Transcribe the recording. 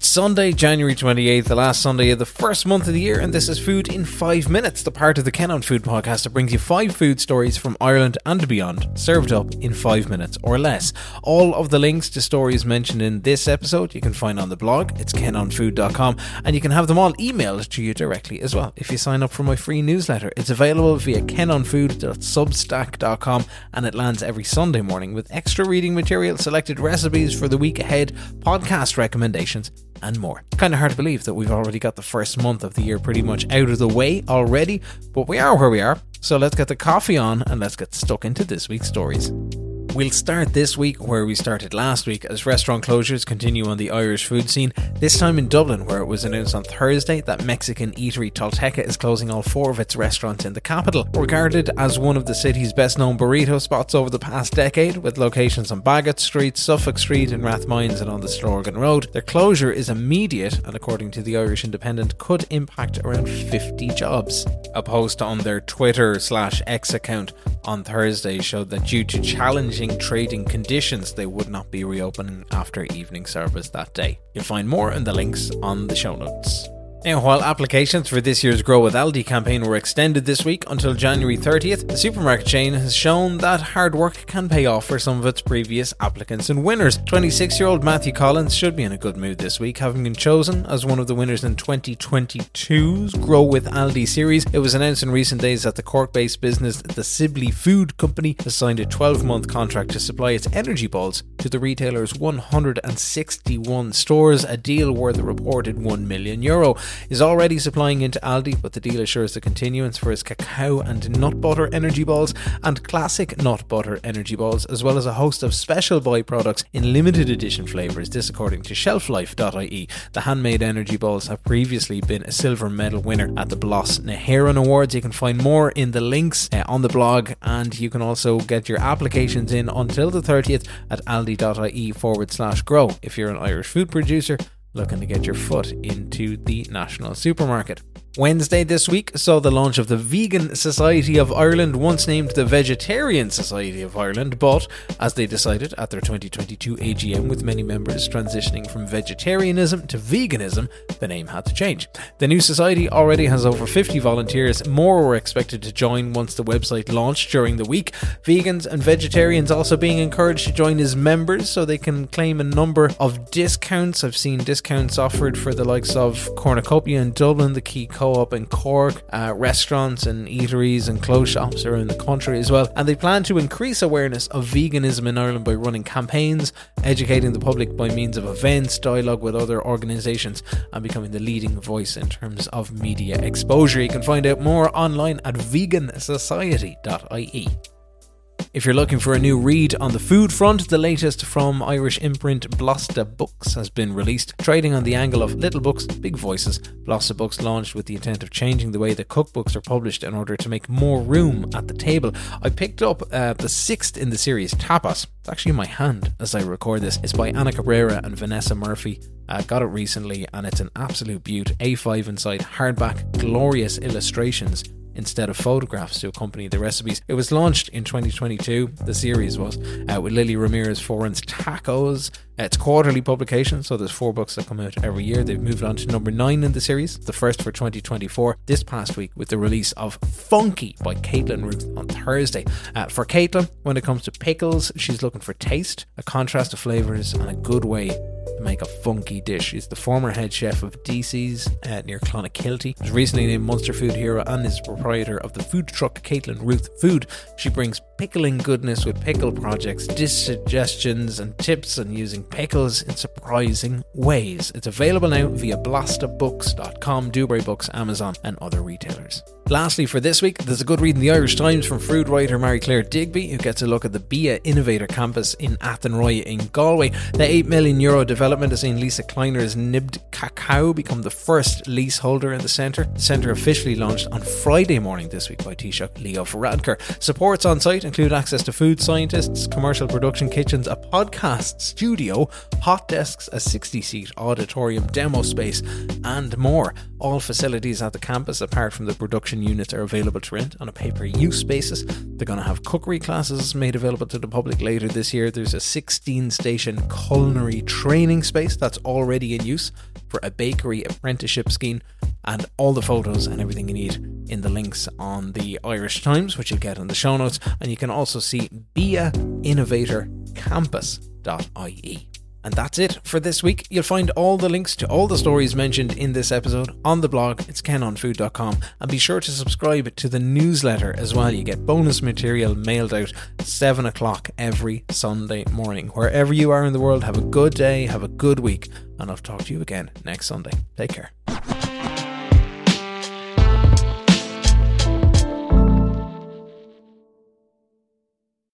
It's Sunday, January 28th, the last Sunday of the first month of the year, and this is Food in 5 minutes, the part of the Kenon Food Podcast that brings you 5 food stories from Ireland and beyond, served up in 5 minutes or less. All of the links to stories mentioned in this episode you can find on the blog, it's kenonfood.com, and you can have them all emailed to you directly as well if you sign up for my free newsletter. It's available via kenonfood.substack.com, and it lands every Sunday morning with extra reading material, selected recipes for the week ahead, podcast recommendations and more. Kind of hard to believe that we've already got the first month of the year pretty much out of the way already, but we are where we are, so let's get the coffee on and let's get stuck into this week's stories. We'll start this week where we started last week as restaurant closures continue on the Irish food scene, this time in Dublin, where it was announced on Thursday that Mexican eatery Tolteca is closing all 4 of its restaurants in the capital. Regarded as one of the city's best-known burrito spots over the past decade, with locations on Bagot Street, Suffolk Street and Rathmines and on the Storgan Road, their closure is immediate and, according to the Irish Independent, could impact around 50 jobs. A post on their Twitter/X account on Thursday showed that due to challenging trading conditions, they would not be reopening after evening service that day. You'll find more in the links on the show notes. Now, while applications for this year's Grow With Aldi campaign were extended this week until January 30th, the supermarket chain has shown that hard work can pay off for some of its previous applicants and winners. 26-year-old Matthew Collins should be in a good mood this week, having been chosen as one of the winners in 2022's Grow With Aldi series. It was announced in recent days that the Cork-based business, the Sibley Food Company, has signed a 12-month contract to supply its energy balls to the retailer's 161 stores, a deal worth a reported €1 million. Is already supplying into Aldi, but the deal assures the continuance for his cacao and nut butter energy balls and classic nut butter energy balls, as well as a host of special buy products in limited edition flavours. This according to shelflife.ie. The handmade energy balls have previously been a silver medal winner at the Bloss Neheron Awards. You can find more in the links on the blog, and you can also get your applications in until the 30th at aldi.ie/grow if you're an Irish food producer looking to get your foot into the national supermarket. Wednesday this week saw the launch of the Vegan Society of Ireland, once named the Vegetarian Society of Ireland, but as they decided at their 2022 AGM, with many members transitioning from vegetarianism to veganism, the name had to change. The new society already has over 50 volunteers. More were expected to join once the website launched during the week. Vegans and vegetarians also being encouraged to join as members so they can claim a number of discounts. I've seen discounts offered for the likes of Cornucopia in Dublin, the Key Co-op in Cork, restaurants and eateries and clothes shops around the country as well. And they plan to increase awareness of veganism in Ireland by running campaigns, educating the public by means of events, dialogue with other organisations, and becoming the leading voice in terms of media exposure. You can find out more online at vegansociety.ie. If you're looking for a new read on the food front, the latest from Irish imprint Blasta Books has been released. Trading on the angle of little books, big voices, Blasta Books launched with the intent of changing the way that cookbooks are published in order to make more room at the table. I picked up the 6th in the series, Tapas. It's actually in my hand as I record this. It's by Anna Cabrera and Vanessa Murphy. Got it recently, and it's an absolute beaut. A5 inside, hardback, glorious illustrations instead of photographs to accompany the recipes. It was launched in 2022, the series was, with Lily Ramirez Foran's Tacos. It's quarterly publication, so there's 4 books that come out every year. They've moved on to number 9 in the series, the first for 2024, this past week with the release of Funky by Caitlin Ruth on Thursday. For Caitlin, when it comes to pickles, she's looking for taste, a contrast of flavours and a good way to make a funky dish. He's the former head chef of DC's near Clonakilty. He's recently named Munster Food Hero and is proprietor of the food truck Caitlin Ruth Food. She brings pickling goodness with pickle projects, dish suggestions and tips on using pickles in surprising ways. It's available now via blastabooks.com, Dewberry Books, Amazon and other retailers. Lastly for this week, there's a good read in the Irish Times from food writer Marie-Claire Digby, who gets a look at the BIA Innovator campus in Athenry in Galway. The €8 million development has seen Lisa Kleiner's nibbed cacao become the first leaseholder in the centre. The centre officially launched on Friday morning this week by Taoiseach Leo Varadkar. Supports on site include access to food scientists, commercial production kitchens, a podcast studio, hot desks, a 60-seat auditorium, demo space and more. All facilities at the campus, apart from the production units, are available to rent on a pay-per-use basis. They're going to have cookery classes made available to the public later this year. There's a 16-station culinary training space that's already in use for a bakery apprenticeship scheme, and all the photos and everything you need in the links on the Irish Times, which you'll get in the show notes. And you can also see biainnovatorcampus.ie. And that's it for this week. You'll find all the links to all the stories mentioned in this episode on the blog. It's kenonfood.com. And be sure to subscribe to the newsletter as well. You get bonus material mailed out at 7 o'clock every Sunday morning. Wherever you are in the world, have a good day, have a good week, and I'll talk to you again next Sunday. Take care.